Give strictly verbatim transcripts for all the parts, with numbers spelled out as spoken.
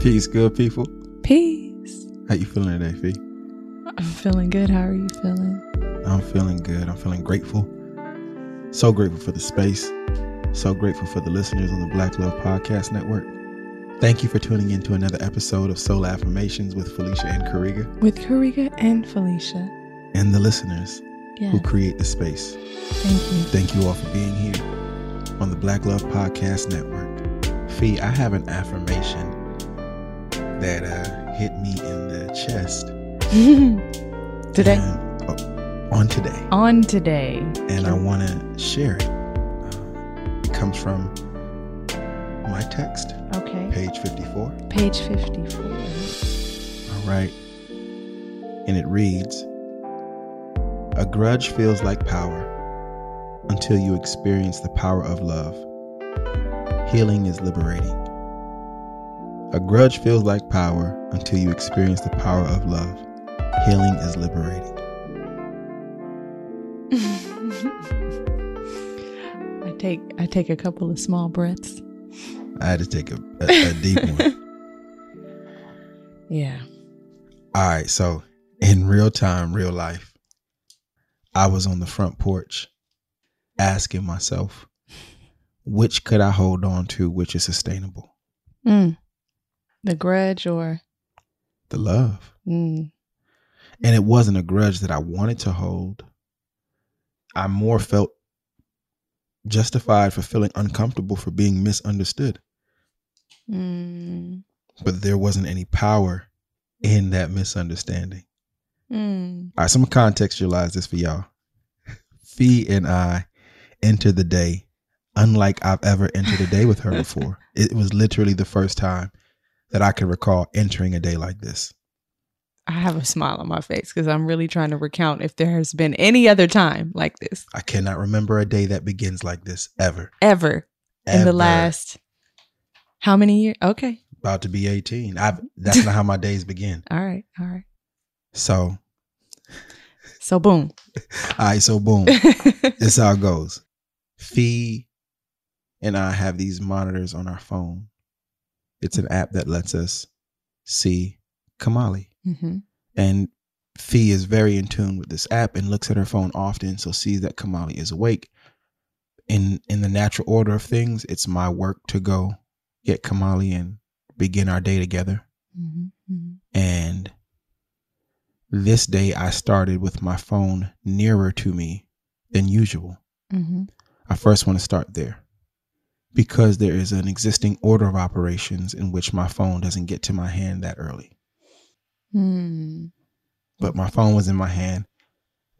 Peace, good people. Peace. How you feeling today, Fee? I'm feeling good. How are you feeling? I'm feeling good. I'm feeling grateful. So grateful for the space. So grateful for the listeners on the Black Love Podcast Network. Thank you for tuning in to another episode of Solar Affirmations with Felicia and Kariga. With Kariga and Felicia. And the listeners yeah. who create the space. Thank you. Thank you all for being here on the Black Love Podcast Network. Fee, I have an affirmation that uh, hit me in the chest. Today? And, oh, on today. On today. And I want to share it. Uh, it comes from my text. Okay. Page fifty-four. Page fifty-four. All right. And it reads, a grudge feels like power until you experience the power of love. Healing is liberating. A grudge feels like power until you experience the power of love. Healing is liberating. I take I take a couple of small breaths. I had to take a, a, a deep one. Yeah. All right. So in real time, real life, I was on the front porch asking myself, which could I hold on to, which is sustainable? Mm. The grudge or? The love. Mm. And it wasn't a grudge that I wanted to hold. I more felt justified for feeling uncomfortable for being misunderstood. Mm. But there wasn't any power in that misunderstanding. Mm. All right, so I'm gonna contextualize this for y'all. Fee and I entered the day unlike I've ever entered a day with her before. It was literally the first time that I can recall entering a day like this. I have a smile on my face because I'm really trying to recount if there has been any other time like this. I cannot remember a day that begins like this ever. Ever. ever. In the last how many years? Okay. About to be eighteen. I've that's not how my days begin. All right. All right. So. So boom. All right. So boom. This is how it goes. Fee and I have these monitors on our phone. It's an app that lets us see Kamali. Mm-hmm. And Fee is very in tune with this app and looks at her phone often, so sees that Kamali is awake. In in the natural order of things, it's my work to go get Kamali and begin our day together. Mm-hmm. And this day I started with my phone nearer to me than usual. Mm-hmm. I first want to start there because there is an existing order of operations in which my phone doesn't get to my hand that early. Hmm. But my phone was in my hand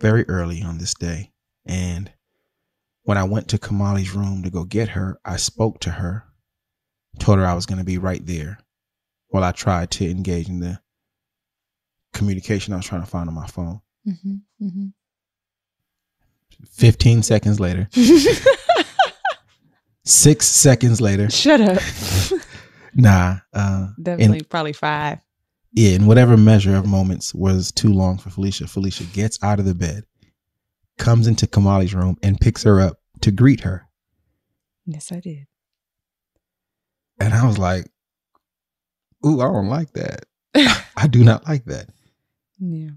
very early on this day. And when I went to Kamali's room to go get her, I spoke to her, told her I was going to be right there while I tried to engage in the communication I was trying to find on my phone. Mm-hmm, mm-hmm. fifteen seconds later, six seconds later. Shut up. Nah. Uh, Definitely and, probably five. Yeah, in whatever measure of moments was too long for Felicia, Felicia gets out of the bed, comes into Kamali's room, and picks her up to greet her. Yes, I did. And I was like, ooh, I don't like that. I do not like that. Yeah.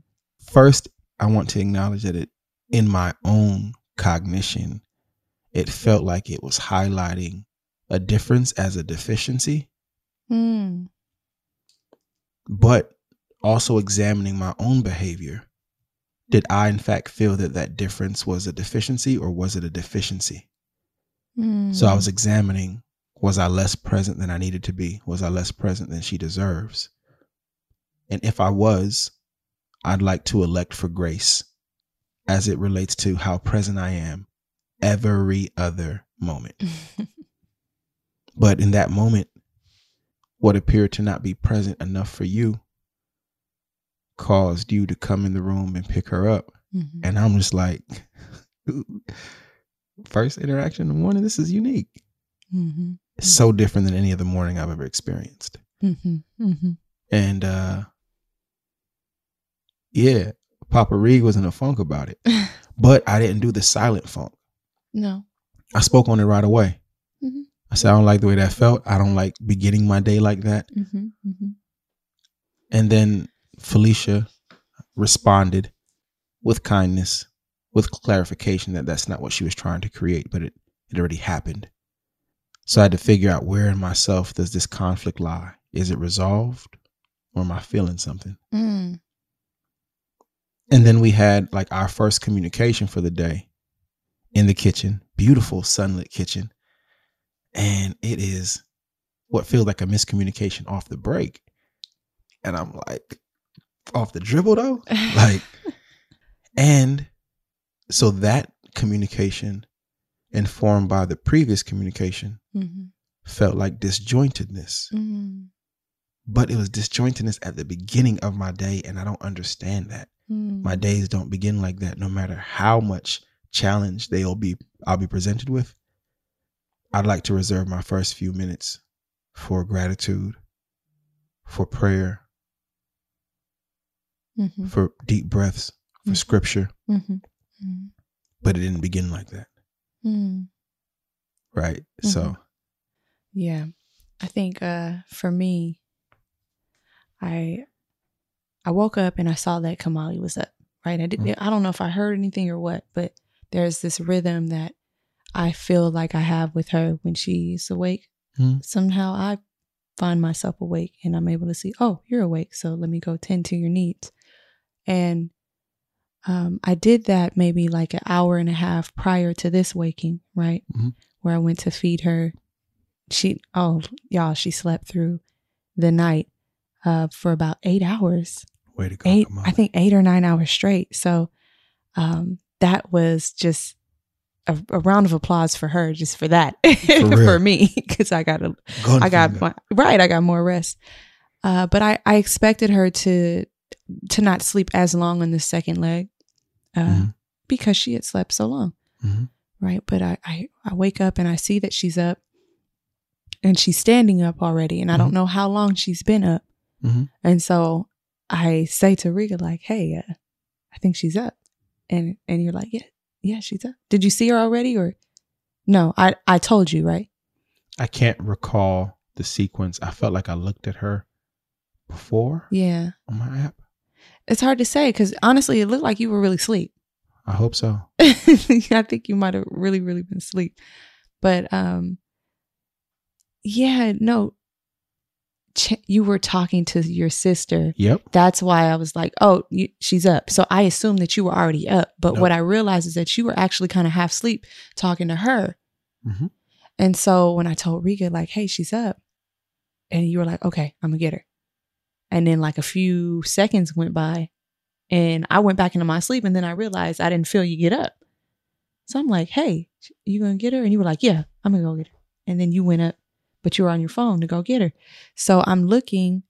First, I want to acknowledge that it, in my own cognition, it felt like it was highlighting a difference as a deficiency. Hmm. But also examining my own behavior. Did I, in fact, feel that that difference was a deficiency or was it a deficiency? Mm. So I was examining, was I less present than I needed to be? Was I less present than she deserves? And if I was, I'd like to elect for grace as it relates to how present I am every other moment. But in that moment, what appeared to not be present enough for you caused you to come in the room and pick her up. Mm-hmm. And I'm just like, first interaction in the morning, this is unique. Mm-hmm. It's so different than any other morning I've ever experienced. Mm-hmm. Mm-hmm. And uh, yeah, Papa Reed was in a funk about it, but I didn't do the silent funk. No. I spoke on it right away. Mm-hmm. I said, I don't like the way that felt. I don't like beginning my day like that. Mm-hmm, mm-hmm. And then Felicia responded with kindness, with clarification that that's not what she was trying to create, but it, it already happened. So I had to figure out, where in myself does this conflict lie? Is it resolved, or am I feeling something? Mm. And then we had like our first communication for the day in the kitchen, beautiful sunlit kitchen. And it is what feels like a miscommunication off the break. And I'm like, off the dribble though? Like, and so that communication, informed by the previous communication, mm-hmm. felt like disjointedness. Mm-hmm. But it was disjointedness at the beginning of my day, and I don't understand that. Mm-hmm. My days don't begin like that, no matter how much challenge they'll be I'll be presented with. I'd like to reserve my first few minutes for gratitude, for prayer, mm-hmm. for deep breaths, for mm-hmm. scripture. Mm-hmm. Mm-hmm. But it didn't begin like that. Mm. Right. Mm-hmm. So. Yeah. I think uh, for me, I I woke up and I saw that Kamali was up. Right. I didn't. Mm-hmm. I don't know if I heard anything or what, but there's this rhythm that I feel like I have with her when she's awake. Mm-hmm. Somehow I find myself awake and I'm able to see, oh, you're awake. So let me go tend to your needs. And um, I did that maybe like an hour and a half prior to this waking, right? Mm-hmm. Where I went to feed her. She, oh, y'all, she slept through the night uh, for about eight hours. Way to go. Eight, I think eight or nine hours straight. So um, that was just A, a round of applause for her, just for that, for, for me, because I got a, I got my, right, I got more rest. Uh, but I, I expected her to to not sleep as long on the second leg, uh, mm-hmm. because she had slept so long, mm-hmm. right? But I, I, I wake up and I see that she's up, and she's standing up already, and mm-hmm. I don't know how long she's been up, mm-hmm. and so I say to Riga, like, "Hey, uh, I think she's up," and and you're like, "Yeah." Yeah, she's up. Did you see her already, or no? I, I told you, right? I can't recall the sequence. I felt like I looked at her before. Yeah. On my app. It's hard to say because honestly, it looked like you were really asleep. I hope so. I think you might have really, really been asleep. But um, yeah, no. Ch- you were talking to your sister. Yep. That's why I was like, oh, you, she's up. So I assumed that you were already up. But nope. What I realized is that you were actually kind of half asleep talking to her. Mm-hmm. And so when I told Riga, like, hey, she's up. And you were like, okay, I'm going to get her. And then like a few seconds went by and I went back into my sleep. And then I realized I didn't feel you get up. So I'm like, hey, you going to get her? And you were like, yeah, I'm going to go get her. And then you went up, but you were on your phone to go get her. So I'm looking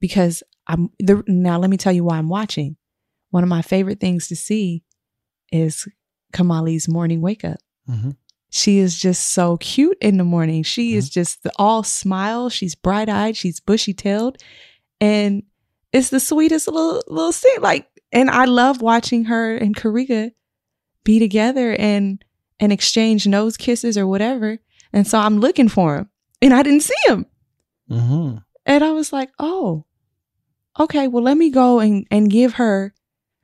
because I'm the, now let me tell you why I'm watching. One of my favorite things to see is Kamali's morning wake up. Mm-hmm. She is just so cute in the morning. She mm-hmm. is just the all smile. She's bright eyed. She's bushy tailed. And it's the sweetest little, little scene. Like, and I love watching her and Kariga be together and, and exchange nose kisses or whatever. And so I'm looking for him. And I didn't see him. Mm-hmm. And I was like, oh, okay, well, let me go and, and give her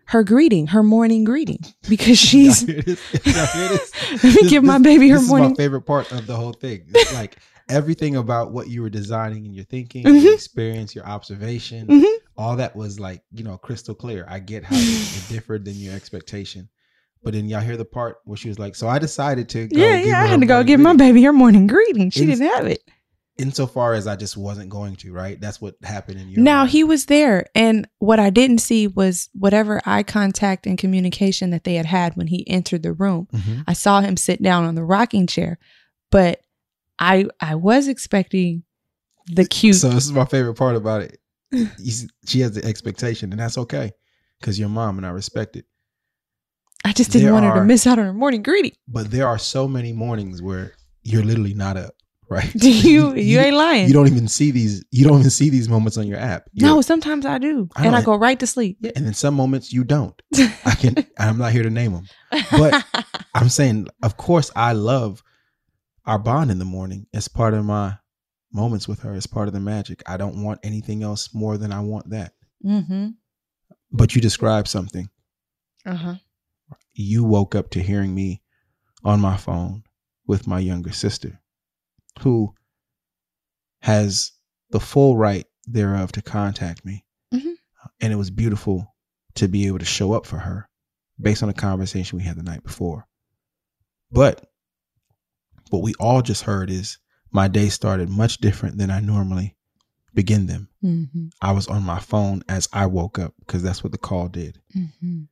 her greeting, her morning greeting, because she's, no, it is, no, it is. let me this, give my baby this, her this morning. This is my favorite part of the whole thing. It's like everything about what you were designing and your thinking, mm-hmm. your experience, your observation, mm-hmm. all that was like, you know, crystal clear. I get how it differed than your expectation. But then y'all hear the part where she was like, so I decided to go. Yeah, yeah, I had to go give my baby her morning greeting. She didn't have it. Insofar as I just wasn't going to, right? That's what happened in your Now, he was there. And what I didn't see was whatever eye contact and communication that they had had when he entered the room. Mm-hmm. I saw him sit down on the rocking chair. But I I was expecting the cute. So this is my favorite part about it. She has the expectation, and that's okay. Because you're mom, and I respect it. I just didn't there want her are, to miss out on her morning greeting. But there are so many mornings where you're literally not up, right? Do you, you? You ain't lying. You don't even see these. You don't even see these moments on your app. You're, no, sometimes I do, I and I go right to sleep. Yeah, and then some moments you don't. I can. I'm not here to name them, but I'm saying, of course, I love. our bond in the morning. It's part of my moments with her. It's part of the magic. I don't want anything else more than I want that. Mm-hmm. But you described something. Uh-huh. You woke up to hearing me on my phone with my younger sister, who has the full right thereof to contact me. Mm-hmm. And it was beautiful to be able to show up for her based on a conversation we had the night before. But what we all just heard is my day started much different than I normally begin them. Mm-hmm. I was on my phone as I woke up because that's what the call did. Mm-hmm.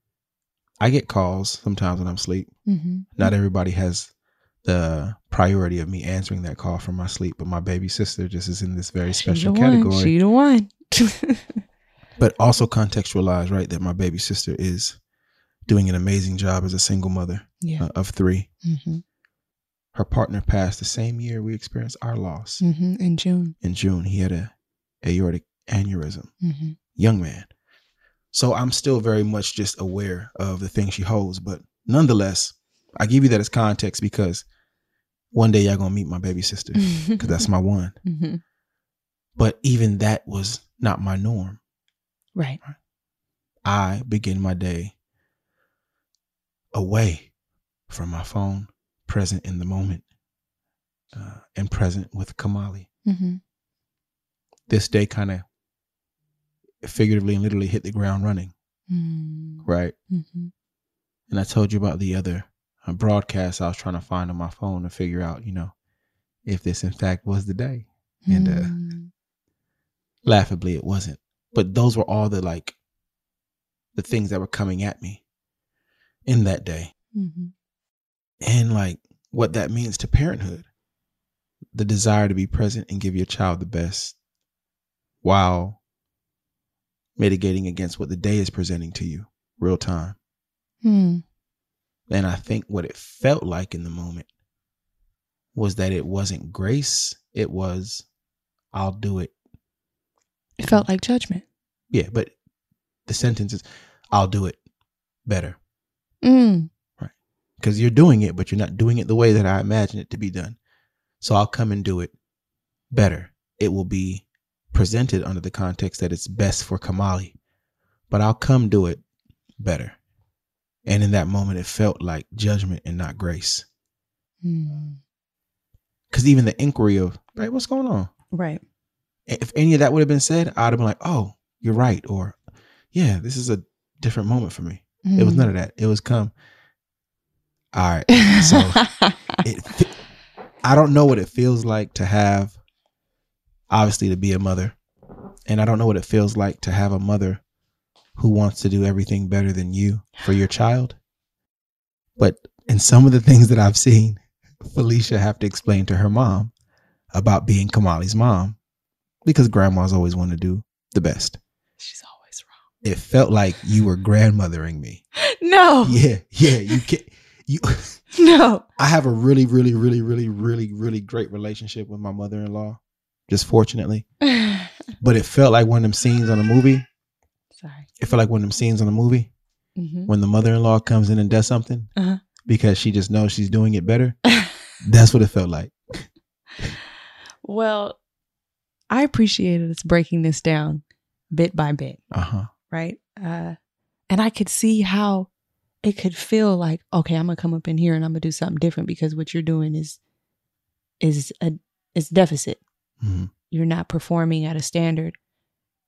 I get calls sometimes when I'm asleep. Mm-hmm. Not everybody has the priority of me answering that call from my sleep, but my baby sister just is in this very she special the category. One. She the one. But also contextualize, right, that my baby sister is doing an amazing job as a single mother yeah. uh, of three. Mm-hmm. Her partner passed the same year we experienced our loss. Mm-hmm. In June. In June. He had a aortic aneurysm. Mm-hmm. Young man. So I'm still very much just aware of the thing she holds. But nonetheless, I give you that as context because one day y'all going to meet my baby sister because that's my one. Mm-hmm. But even that was not my norm. Right. I begin my day away from my phone, present in the moment, uh, and present with Kamali. Mm-hmm. This day kind of figuratively and literally hit the ground running. Mm-hmm. Right. Mm-hmm. And I told you about the other uh, broadcast I was trying to find on my phone to figure out, you know, if this in fact was the day. Mm-hmm. And uh, laughably, it wasn't. But those were all the like the things that were coming at me in that day. Mm-hmm. And like what that means to parenthood, the desire to be present and give your child the best while mitigating against what the day is presenting to you real time. Mm. And I think what it felt like in the moment was that it wasn't grace. It was, I'll do it. It felt like judgment. Yeah, but the sentence is, I'll do it better. Mm. Right. Because you're doing it, but you're not doing it the way that I imagine it to be done. So I'll come and do it better. It will be presented under the context that it's best for Kamali, but I'll come do it better. And in that moment, it felt like judgment and not grace. Mm. Because even the inquiry of, right, what's going on? Right. If any of that would have been said, I'd have been like, oh, you're right. Or, yeah, this is a different moment for me. Mm. It was none of that. It was come. All right. So it, I don't know what it feels like to have, obviously, to be a mother. And I don't know what it feels like to have a mother who wants to do everything better than you for your child. But in some of the things that I've seen, Felicia have to explain to her mom about being Kamali's mom. Because grandma's always want to do the best. She's always wrong. It felt like you were grandmothering me. No. Yeah, yeah. You can't. You. No. I have a really, really, really, really, really, really great relationship with my mother-in-law. Just fortunately. But it felt like one of them scenes on a movie. Sorry. It felt like one of them scenes on a movie mm-hmm. when the mother-in-law comes in and does something uh-huh. because she just knows she's doing it better. That's what it felt like. Well, I appreciated us breaking this down bit by bit, uh-huh. right? Uh, and I could see how it could feel like, okay, I'm gonna come up in here and I'm gonna do something different because what you're doing is is a is deficit. Mm-hmm. You're not performing at a standard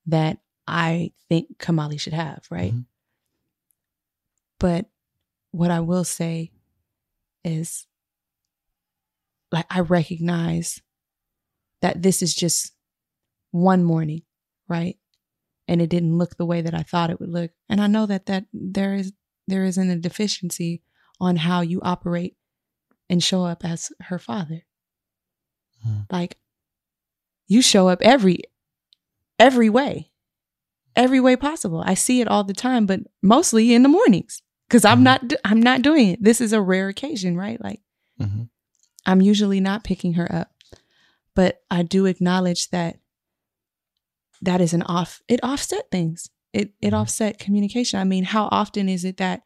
that I think Kamali should have, right? Mm-hmm. But what I will say is, like, I recognize that this is just one morning, right? And it didn't look the way that I thought it would look. And I know that, that there is there isn't a deficiency on how you operate and show up as her father. Hmm. Like, you show up every every way, every way possible. I see it all the time, but mostly in the mornings because I'm mm-hmm. not I'm not doing it. This is a rare occasion, right? Like, mm-hmm. I'm usually not picking her up, but I do acknowledge that. That is an off, it offset things. It it offset communication. I mean, how often is it that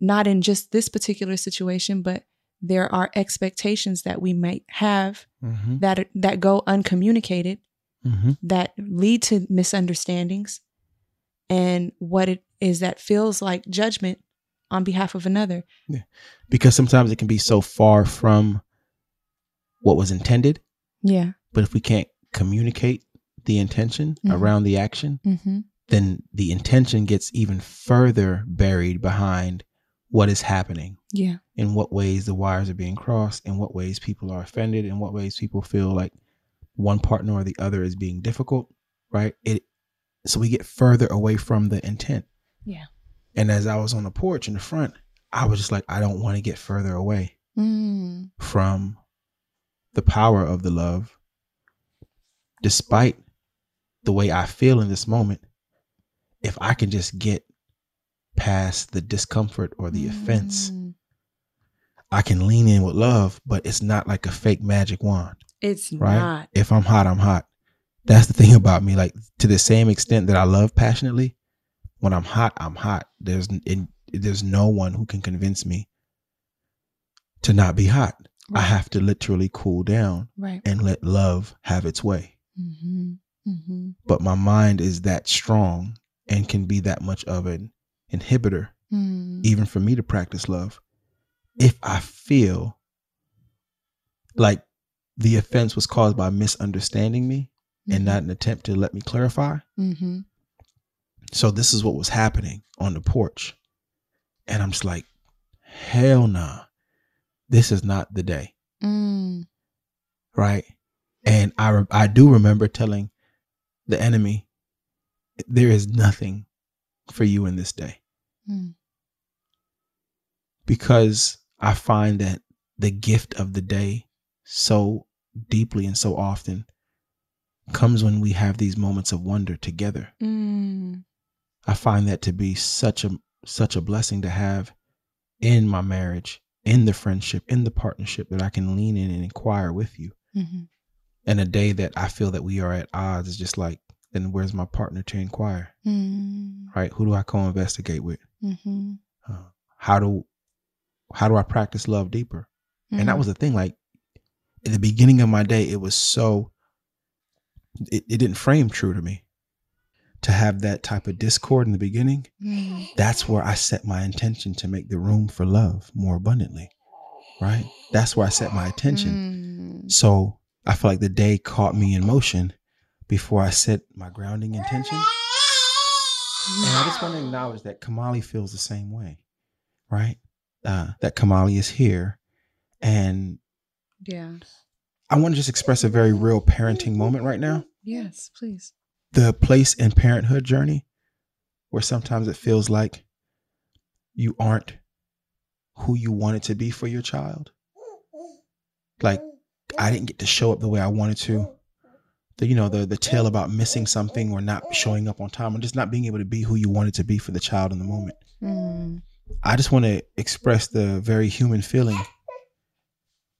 not in just this particular situation, but there are expectations that we might have mm-hmm. that that go uncommunicated, mm-hmm. that lead to misunderstandings and what it is that feels like judgment on behalf of another. Yeah. Because sometimes it can be so far from what was intended. Yeah. But if we can't communicate the intention mm-hmm. around the action, mm-hmm. then the intention gets even further buried behind what is happening. Yeah. In what ways the wires are being crossed, in what ways people are offended, in what ways people feel like one partner or the other is being difficult, right? It so we get further away from the intent. Yeah. And as I was on the porch in the front, I was just like, I don't want to get further away mm. from the power of the love, despite the way I feel in this moment. If I can just get past the discomfort or the mm. offense, I can lean in with love, but it's not like a fake magic wand. It's right? not. If I'm hot, I'm hot. That's the thing about me. Like, to the same extent that I love passionately, when I'm hot, I'm hot. There's it, there's no one who can convince me to not be hot. Right. I have to literally cool down right. and let love have its way. Mm-hmm. Mm-hmm. But my mind is that strong and can be that much of an inhibitor, mm. even for me to practice love. If I feel like the offense was caused by misunderstanding me mm-hmm. and not an attempt to let me clarify. Mm-hmm. So this is what was happening on the porch. And I'm just like, hell nah, this is not the day. Mm. Right. And I, re- I do remember telling the enemy, there is nothing for you in this day. Mm. Because I find that the gift of the day so deeply and so often comes when we have these moments of wonder together. Mm. I find that to be such a such a blessing to have in my marriage, in the friendship, in the partnership, that I can lean in and inquire with you. Mm-hmm. And a day that I feel that we are at odds is just like, then where's my partner to inquire? Mm. Right? Who do I co-investigate with? Mm-hmm. Uh, how do how do I practice love deeper? Mm-hmm. And that was the thing. Like, at the beginning of my day, it was so, it, it didn't frame true to me to have that type of discord in the beginning. Mm-hmm. That's where I set my intention to make the room for love more abundantly, right? That's where I set my attention. Mm-hmm. So I feel like the day caught me in motion before I set my grounding intention. Mm-hmm. And I just want to acknowledge that Kamali feels the same way, right? Uh, that Kamali is here. And yeah, I want to just express a very real parenting moment right now. Yes, please. The place in parenthood journey where sometimes it feels like you aren't who you wanted to be for your child. Like, I didn't get to show up the way I wanted to. The, you know, the, the tale about missing something or not showing up on time or just not being able to be who you wanted to be for the child in the moment. Mm. I just want to express the very human feeling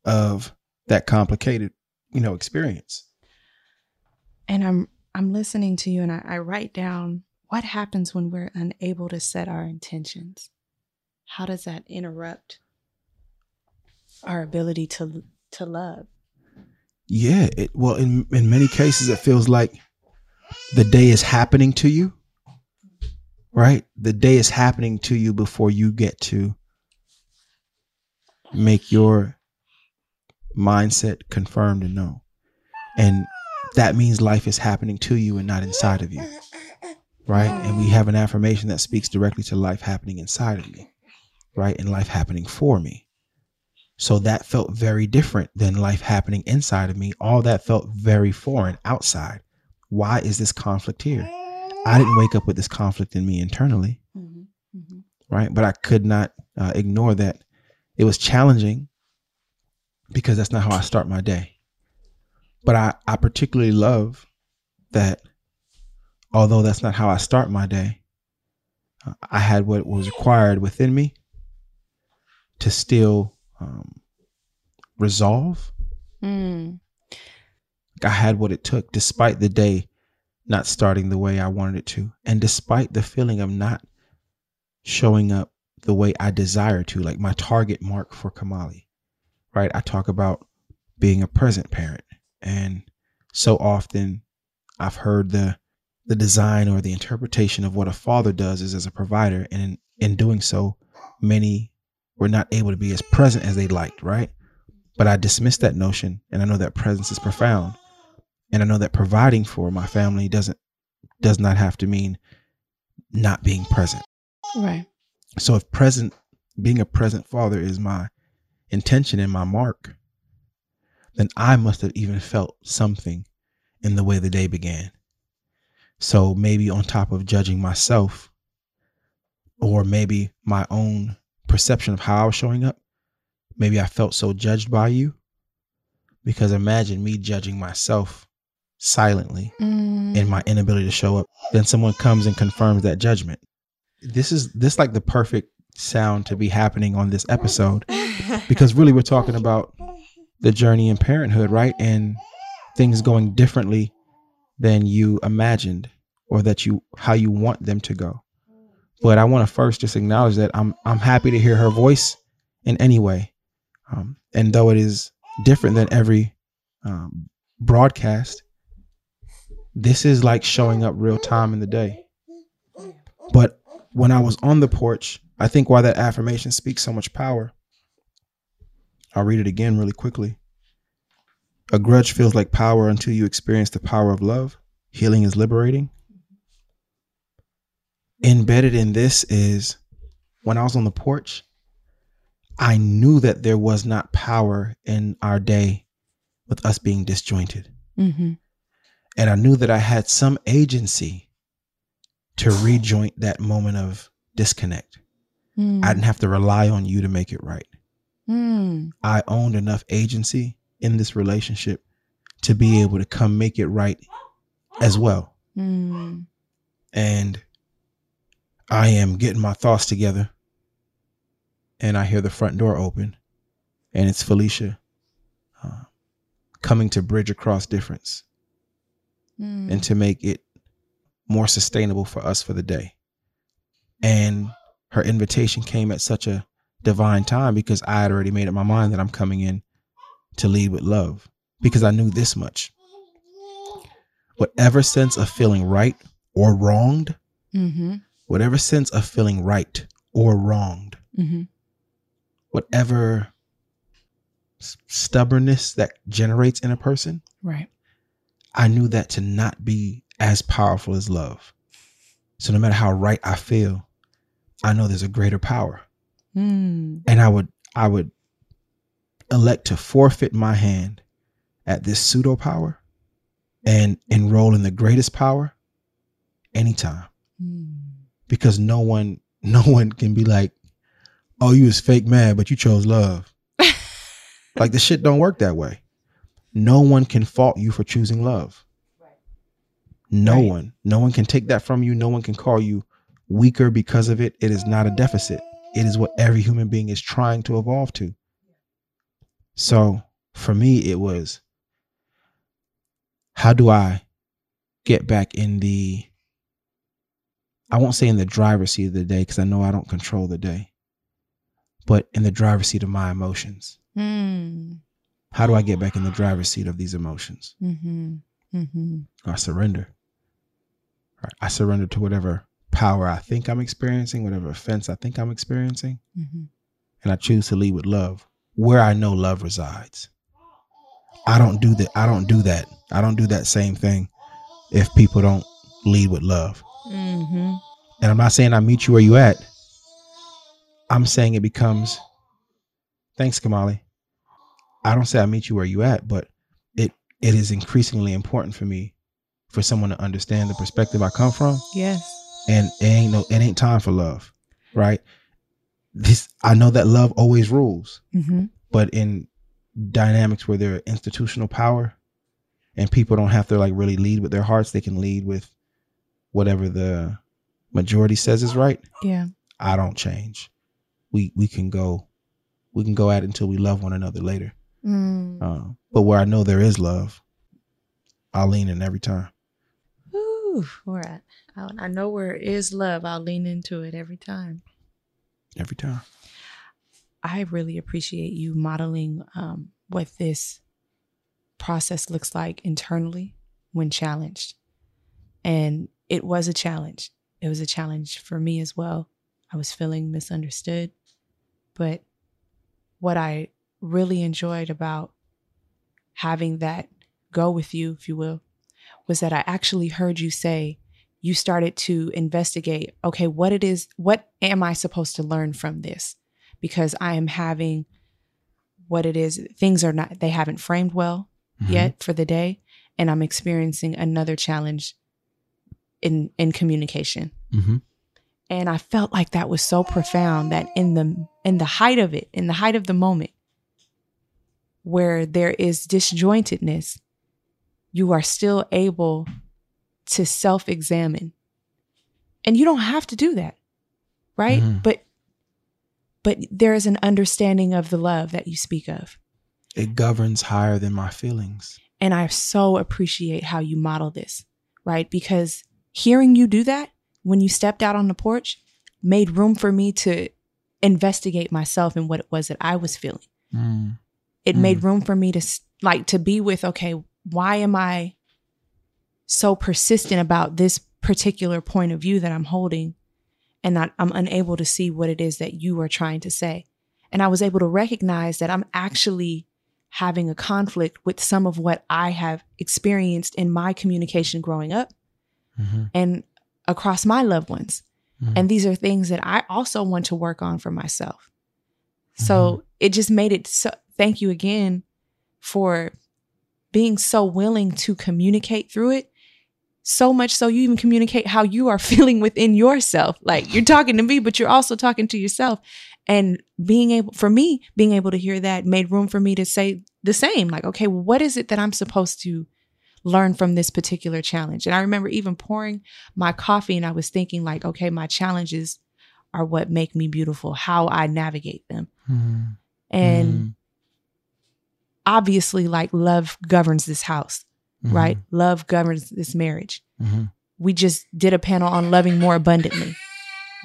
of that complicated, you know, experience. And I'm I'm listening to you, and I, I write down what happens when we're unable to set our intentions. How does that interrupt our ability to to love? Yeah, it, well, in in many cases, it feels like the day is happening to you, right? The day is happening to you before you get to make your mindset confirmed and known. And that means life is happening to you and not inside of you, right? And we have an affirmation that speaks directly to life happening inside of me, right? And life happening for me. So that felt very different than life happening inside of me. All that felt very foreign outside. Why is this conflict here? I didn't wake up with this conflict in me internally, mm-hmm. Mm-hmm. right? But I could not uh, ignore that. It was challenging because that's not how I start my day. But I, I particularly love that although that's not how I start my day, I had what was required within me to still um, resolve. Mm. I had what it took, despite the day not starting the way I wanted it to. And despite the feeling of not showing up the way I desire to, like my target mark for Kamali. right? I talk about being a present parent. And so often I've heard the the design or the interpretation of what a father does is as a provider. And in, in doing so, many were not able to be as present as they liked, right? But I dismiss that notion. And I know that presence is profound. And I know that providing for my family doesn't does not have to mean not being present. Right. So if present, being a present father is my intention and my mark, then I must have even felt something in the way the day began. So maybe on top of judging myself, or maybe my own perception of how I was showing up, maybe I felt so judged by you, because imagine me judging myself silently mm. in my inability to show up. Then someone comes and confirms that judgment. This is this like the perfect sound to be happening on this episode, because really we're talking about the journey in parenthood, right? And things going differently than you imagined, or that you how you want them to go. But I want to first just acknowledge that I'm I'm happy to hear her voice in any way, um, and though it is different than every um, broadcast, this is like showing up real time in the day. But when I was on the porch, I think why that affirmation speaks so much power. I'll read it again really quickly. A grudge feels like power until you experience the power of love. Healing is liberating. Embedded in this is when I was on the porch, I knew that there was not power in our day with us being disjointed. Mm-hmm. And I knew that I had some agency to rejoin that moment of disconnect. Mm. I didn't have to rely on you to make it right. Mm. I owned enough agency in this relationship to be able to come make it right as well. Mm. And I am getting my thoughts together, and I hear the front door open, and it's Felicia uh, coming to bridge across difference mm. and to make it more sustainable for us for the day. And her invitation came at such a divine time, because I had already made up my mind that I'm coming in to lead with love, because I knew this much. Whatever sense of feeling right or wronged, mm-hmm. whatever sense of feeling right or wronged, mm-hmm. whatever stubbornness that generates in a person, right? I knew that to not be as powerful as love. So no matter how right I feel, I know there's a greater power. Mm. And I would, I would elect to forfeit my hand at this pseudo power and enroll in the greatest power anytime. Mm. Because no one, no one can be like, oh, you was fake mad, but you chose love. Like, the shit don't work that way. No one can fault you for choosing love. Right. No right. one, no one can take that from you. No one can call you weaker because of it. It is not a deficit. It is what every human being is trying to evolve to. So for me, it was, how do I get back in the, I won't say in the driver's seat of the day, because I know I don't control the day, but in the driver's seat of my emotions. Mm. How do I get back in the driver's seat of these emotions? Mm-hmm. Mm-hmm. I surrender. I surrender to whatever power I think I'm experiencing, whatever offense I think I'm experiencing. Mm-hmm. And I choose to lead with love where I know love resides. I don't do that. I don't do that. I don't do that same thing if people don't lead with love. Mm-hmm. And I'm not saying I meet you where you at. I'm saying it becomes, thanks, Kamali. I don't say I meet you where you at, but it it is increasingly important for me for someone to understand the perspective I come from. Yes. And it ain't no, it ain't time for love, right? This, I know that love always rules, mm-hmm. but in dynamics where there are institutional power and people don't have to like really lead with their hearts, they can lead with whatever the majority says is right. Yeah, I don't change. We we can go, we can go at it until we love one another later. Mm. Uh, but where I know there is love, I'll lean in every time. Ooh, we're at. I know where it is love. I'll lean into it every time. Every time. I really appreciate you modeling um, what this process looks like internally when challenged. And it was a challenge. It was a challenge for me as well. I was feeling misunderstood. But what I really enjoyed about having that go with you, if you will, was that I actually heard you say, you started to investigate, okay, what it is, what am I supposed to learn from this? Because I am having what it is, things are not, they haven't framed well mm-hmm. yet for the day. And I'm experiencing another challenge in, in communication. Mm-hmm. And I felt like that was so profound that in the, in the height of it, in the height of the moment where there is disjointedness, you are still able to self-examine. And you don't have to do that, right? Mm. But but there is an understanding of the love that you speak of. It governs higher than my feelings. And I so appreciate how you model this, right? Because hearing you do that when you stepped out on the porch made room for me to investigate myself and what it was that I was feeling. Mm. It mm. made room for me to like to be with, okay, why am I so persistent about this particular point of view that I'm holding, and that I'm unable to see what it is that you are trying to say? And I was able to recognize that I'm actually having a conflict with some of what I have experienced in my communication growing up mm-hmm. and across my loved ones. Mm-hmm. And these are things that I also want to work on for myself. Mm-hmm. So it just made it so, thank you again for being so willing to communicate through it, so much so you even communicate how you are feeling within yourself. Like, you're talking to me, but you're also talking to yourself. And being able, for me, being able to hear that made room for me to say the same. Like, okay, what is it that I'm supposed to learn from this particular challenge? And I remember even pouring my coffee and I was thinking like, okay, my challenges are what make me beautiful, how I navigate them. Mm-hmm. And mm-hmm. obviously, like, love governs this house, mm-hmm. right? Love governs this marriage. Mm-hmm. We just did a panel on loving more abundantly.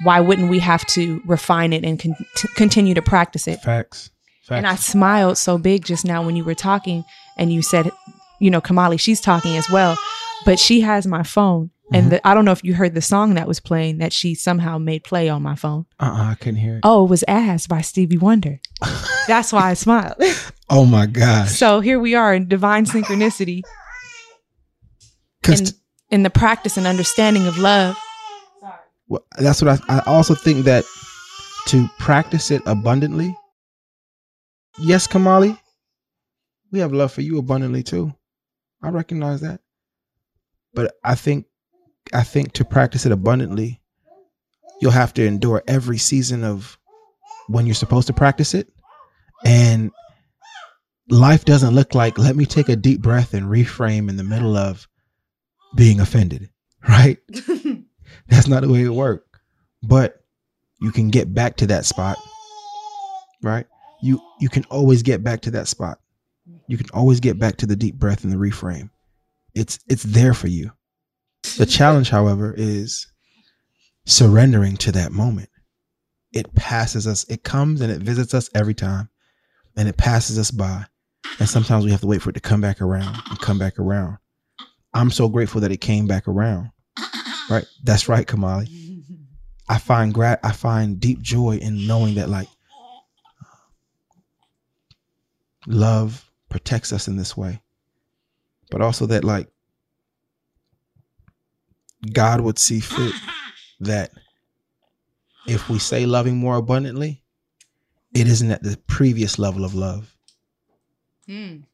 Why wouldn't we have to refine it and con- t- continue to practice it? Facts. Facts. And I smiled so big just now when you were talking and you said, you know, Kamali, she's talking as well, but she has my phone. Mm-hmm. And the, I don't know if you heard the song that was playing that she somehow made play on my phone. Uh-uh, I couldn't hear it. Oh, it was Ass by Stevie Wonder. That's why I smiled. Oh my gosh. So here we are in divine synchronicity. In, t- in the practice and understanding of love. Sorry. Well, that's what I, I also think that to practice it abundantly. Yes, Kamali, we have love for you abundantly too. I recognize that. But I think I think to practice it abundantly, you'll have to endure every season of when you're supposed to practice it. And life doesn't look like, let me take a deep breath and reframe in the middle of being offended, right? That's not the way it works. But you can get back to that spot, right? You you can always get back to that spot. You can always get back to the deep breath and the reframe. It's it's there for you. The challenge, however, is surrendering to that moment. It passes us. It comes and it visits us every time, and it passes us by. And sometimes we have to wait for it to come back around and come back around. I'm so grateful that it came back around. Right? That's right, Kamali. I find gra- I find deep joy in knowing that, like, love protects us in this way, but also that, like, God would see fit that if we say loving more abundantly, it isn't at the previous level of love. Mm.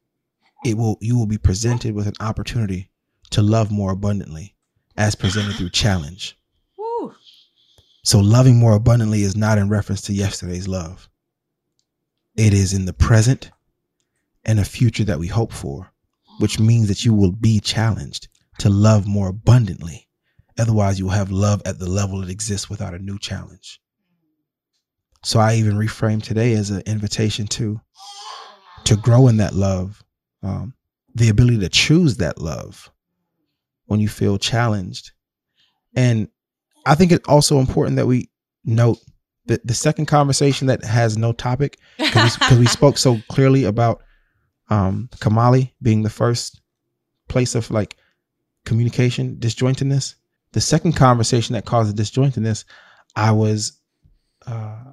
It will, you will be presented with an opportunity to love more abundantly as presented through challenge. Woo. So loving more abundantly is not in reference to yesterday's love. It is in the present and a future that we hope for, which means that you will be challenged to love more abundantly. Otherwise, you will have love at the level it exists without a new challenge. So I even reframe today as an invitation to to grow in that love, um, the ability to choose that love when you feel challenged. And I think it's also important that we note the, the second conversation that has no topic, because we, we spoke so clearly about um, Kamali being the first place of like communication disjointedness. The second conversation that caused the disjointedness, I was uh,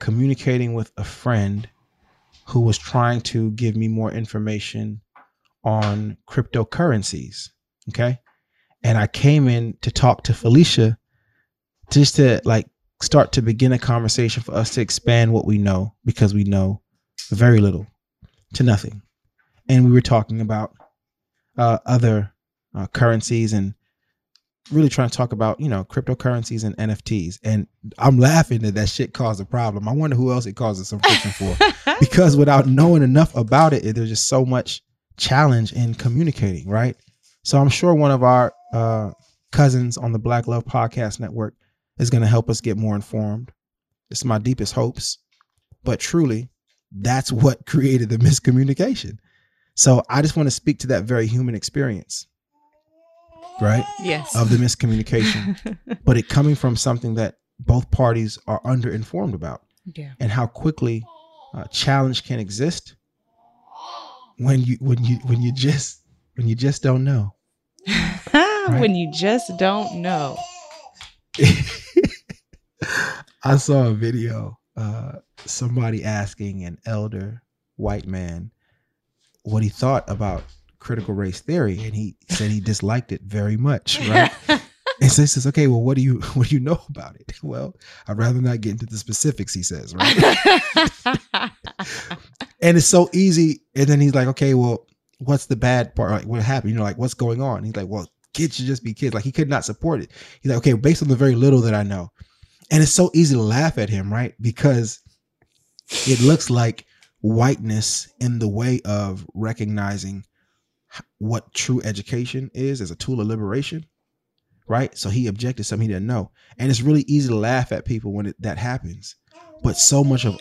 communicating with a friend who was trying to give me more information on cryptocurrencies. Okay. And I came in to talk to Felicia just to like start to begin a conversation for us to expand what we know, because we know very little to nothing. And we were talking about uh, other uh, currencies and really trying to talk about, you know, cryptocurrencies and N F Ts. And I'm laughing that that shit caused a problem. I wonder who else it causes some friction for, because without knowing enough about it, there's just so much challenge in communicating. Right. So I'm sure one of our uh, cousins on the Black Love Podcast Network is going to help us get more informed. It's my deepest hopes, but truly that's what created the miscommunication. So I just want to speak to that very human experience, right? Yes. Of the miscommunication, but it coming from something that both parties are underinformed about. Yeah. And how quickly uh, challenge can exist when you, when you, when you just, when you just don't know. Right? When you just don't know. I saw a video, uh, somebody asking an elder white man what he thought about critical race theory. And he said he disliked it very much. Right. And so he says, okay, well, what do you, what do you know about it? Well, I'd rather not get into the specifics, he says. Right. And it's so easy. And then he's like, okay, well, what's the bad part? Like, what happened? You know, like, what's going on? He's like, well, kids should just be kids. Like, he could not support it. He's like, okay, based on the very little that I know. And it's so easy to laugh at him, right? Because it looks like whiteness in the way of recognizing what true education is as a tool of liberation, right? So he objected something he didn't know. And it's really easy to laugh at people when it, that happens. But so much of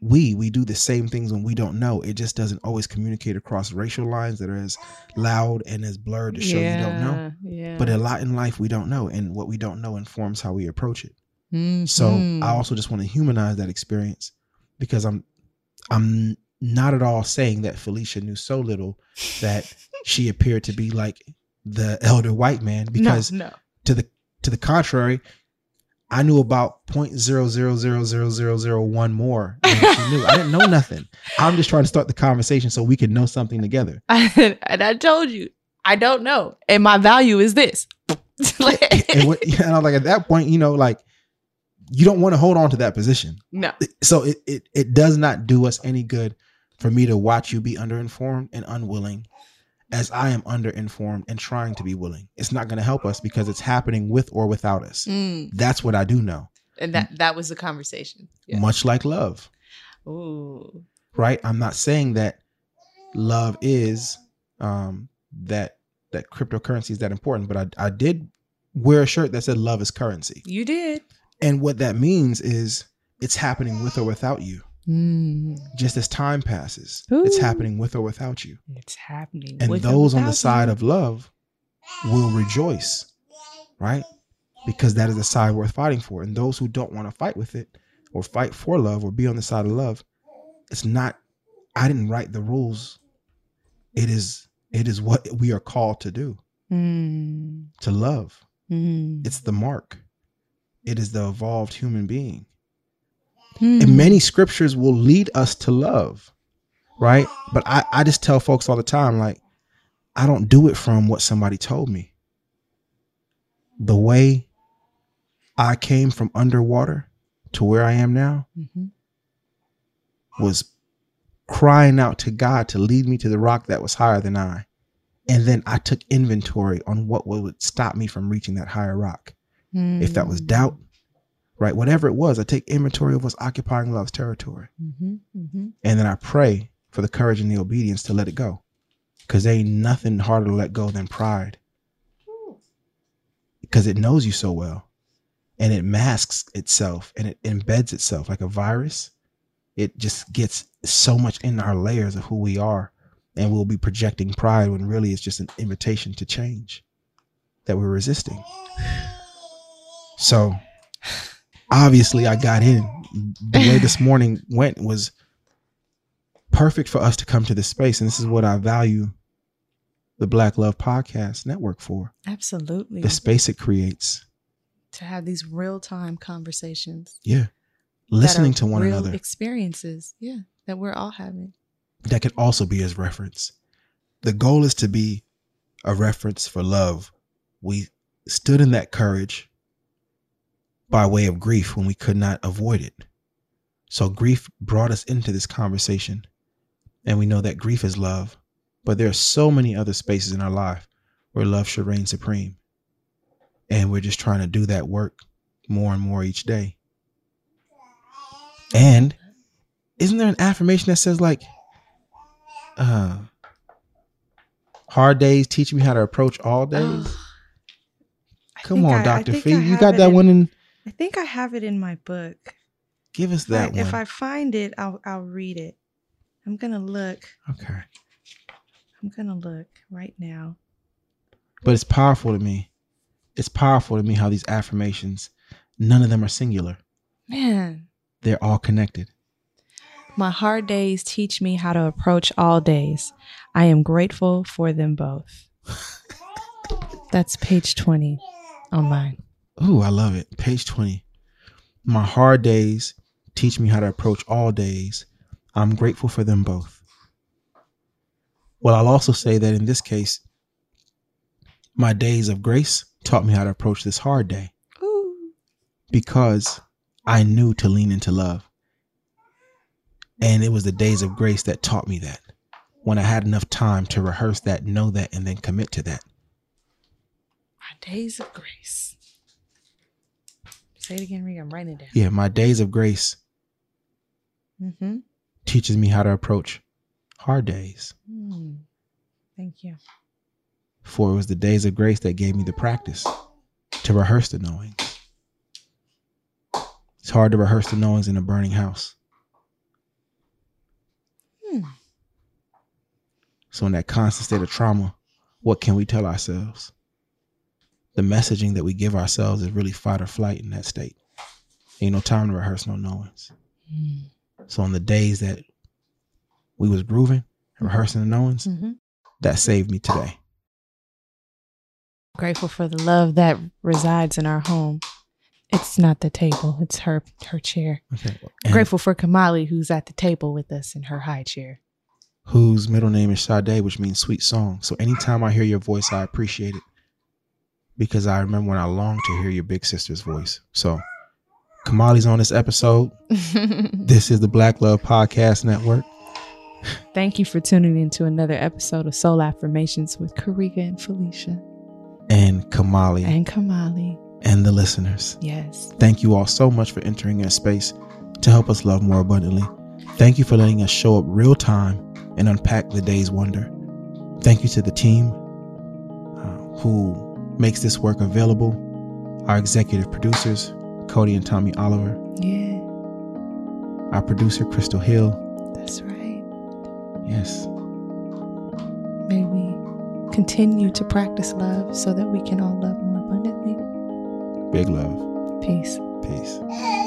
we, we do the same things when we don't know. It just doesn't always communicate across racial lines that are as loud and as blurred to show yeah, you don't know. Yeah. But a lot in life we don't know, and what we don't know informs how we approach it. Mm-hmm. So I also just want to humanize that experience, because I'm, I'm not at all saying that Felicia knew so little that she appeared to be like the elder white man, because no, no. to the, to the contrary, I knew about zero point zero zero zero zero zero zero one more than she knew. I didn't know nothing. I'm just trying to start the conversation so we can know something together. I, and I told you, I don't know. And my value is this. and, and, what, and I was like, at that point, you know, like, you don't want to hold on to that position. No. So it, it, it does not do us any good for me to watch you be underinformed and unwilling, as I am underinformed and trying to be willing. It's not going to help us, because it's happening with or without us. Mm. That's what I do know. And that, that was the conversation. Yeah. Much like love. Ooh. Right. I'm not saying that love is um, that, that cryptocurrency is that important, but I, I did wear a shirt that said love is currency. You did. And what that means is it's happening with or without you. Mm. Just as time passes, Ooh. It's happening with or without you. It's happening. And with those on the side you. Of love will rejoice, right? Because that is a side worth fighting for. And those who don't want to fight with it or fight for love or be on the side of love, it's not, I didn't write the rules. It is, it is what we are called to do, mm. to love. Mm. It's the mark. It is the evolved human being. Hmm. And many scriptures will lead us to love, right? But I, I just tell folks all the time, like, I don't do it from what somebody told me. The way I came from underwater to where I am now mm-hmm. was crying out to God to lead me to the rock that was higher than I. And then I took inventory on what would stop me from reaching that higher rock. Hmm. If that was doubt, right? Whatever it was, I take inventory of what's occupying love's territory. Mm-hmm, mm-hmm. And then I pray for the courage and the obedience to let it go. Because there ain't nothing harder to let go than pride. Because it knows you so well. And it masks itself and it embeds itself like a virus. It just gets so much in our layers of who we are. And we'll be projecting pride when really it's just an invitation to change that we're resisting. So... obviously I got in. The way this morning went was perfect for us to come to this space. And this is what I value the Black Love Podcast Network for. Absolutely. The space it creates. To have these real-time conversations. Yeah. Listening to one another. Experiences. Yeah. That we're all having. That could also be as reference. The goal is to be a reference for love. We stood in that courage by way of grief when we could not avoid it. So grief brought us into this conversation. And we know that grief is love. But there are so many other spaces in our life where love should reign supreme. And we're just trying to do that work more and more each day. And isn't there an affirmation that says like, uh, hard days teach me how to approach all days? Oh, come on, I, Doctor Fee. You got that in, one in? I think I have it in my book. Give us that I, one. If I find it, I'll, I'll read it. I'm going to look. Okay. I'm going to look right now. But it's powerful to me. It's powerful to me how these affirmations, none of them are singular. Man. They're all connected. My hard days teach me how to approach all days. I am grateful for them both. That's page twenty on mine. Ooh, I love it. Page twenty. My hard days teach me how to approach all days. I'm grateful for them both. Well, I'll also say that in this case, my days of grace taught me how to approach this hard day. Ooh. Because I knew to lean into love. And it was the days of grace that taught me that, when I had enough time to rehearse that, know that, and then commit to that. My days of grace. Say it again, Rick. I'm writing it down. Yeah, my days of grace mm-hmm. teaches me how to approach hard days. Mm, thank you. For it was the days of grace that gave me the practice to rehearse the knowings. It's hard to rehearse the knowings in a burning house. Mm. So in that constant state of trauma, what can we tell ourselves? The messaging that we give ourselves is really fight or flight in that state. Ain't no time to rehearse no knowings. Mm. So on the days that we was grooving and rehearsing the knowings, mm-hmm. that saved me today. Grateful for the love that resides in our home. It's not the table. It's her her chair. Okay. Grateful for Kamali, who's at the table with us in her high chair. Whose middle name is Sade, which means sweet song. So anytime I hear your voice, I appreciate it. Because I remember when I longed to hear your big sister's voice. So Kamali's on this episode. This is the Black Love Podcast Network. Thank you for tuning in to another episode of Soul Affirmations with Kariga and Felicia. And Kamali. And Kamali. And the listeners. Yes. Thank you all so much for entering our space to help us love more abundantly. Thank you for letting us show up real time and unpack the day's wonder. Thank you to the team uh, who makes this work available. Our executive producers, Cody and Tommy Oliver. Yeah. Our producer, Crystal Hill. That's right. Yes. May we continue to practice love so that we can all love more abundantly. Big love. Peace. Peace.